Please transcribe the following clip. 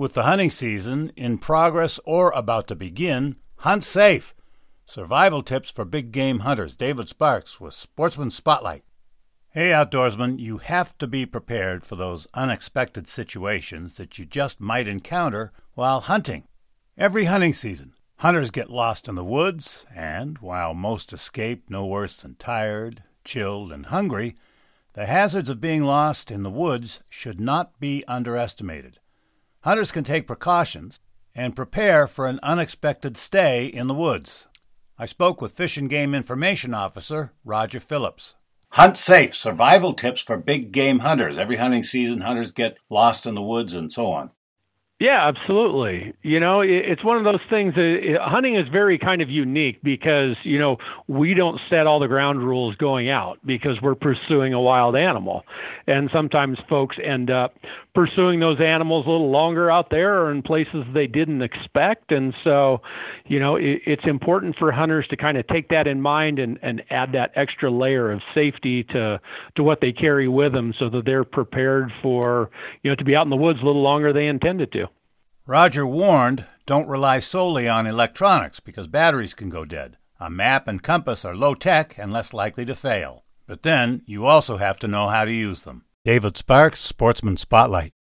With the hunting season in progress or about to begin, hunt safe. Survival tips for big game hunters. David Sparks with Sportsman Spotlight. Hey outdoorsman, you have to be prepared for those unexpected situations that you just might encounter while hunting. Every hunting season, hunters get lost in the woods, and while most escape no worse than tired, chilled, and hungry, the hazards of being lost in the woods should not be underestimated. Hunters can take precautions and prepare for an unexpected stay in the woods. I spoke with Fish and Game Information Officer Roger Phillips. Hunt safe, survival tips for big game hunters. Every hunting season, hunters get lost in the woods and so on. Yeah, absolutely. You know, it's one of those things that hunting is very kind of unique because, you know, we don't set all the ground rules going out because we're pursuing a wild animal. And sometimes folks end up pursuing those animals a little longer out there or in places they didn't expect. And so, you know, it's important for hunters to kind of take that in mind and add that extra layer of safety to what they carry with them so that they're prepared for, you know, to be out in the woods a little longer than they intended to. Roger warned, don't rely solely on electronics because batteries can go dead. A map and compass are low-tech and less likely to fail. But then you also have to know how to use them. David Sparks, Sportsman Spotlight.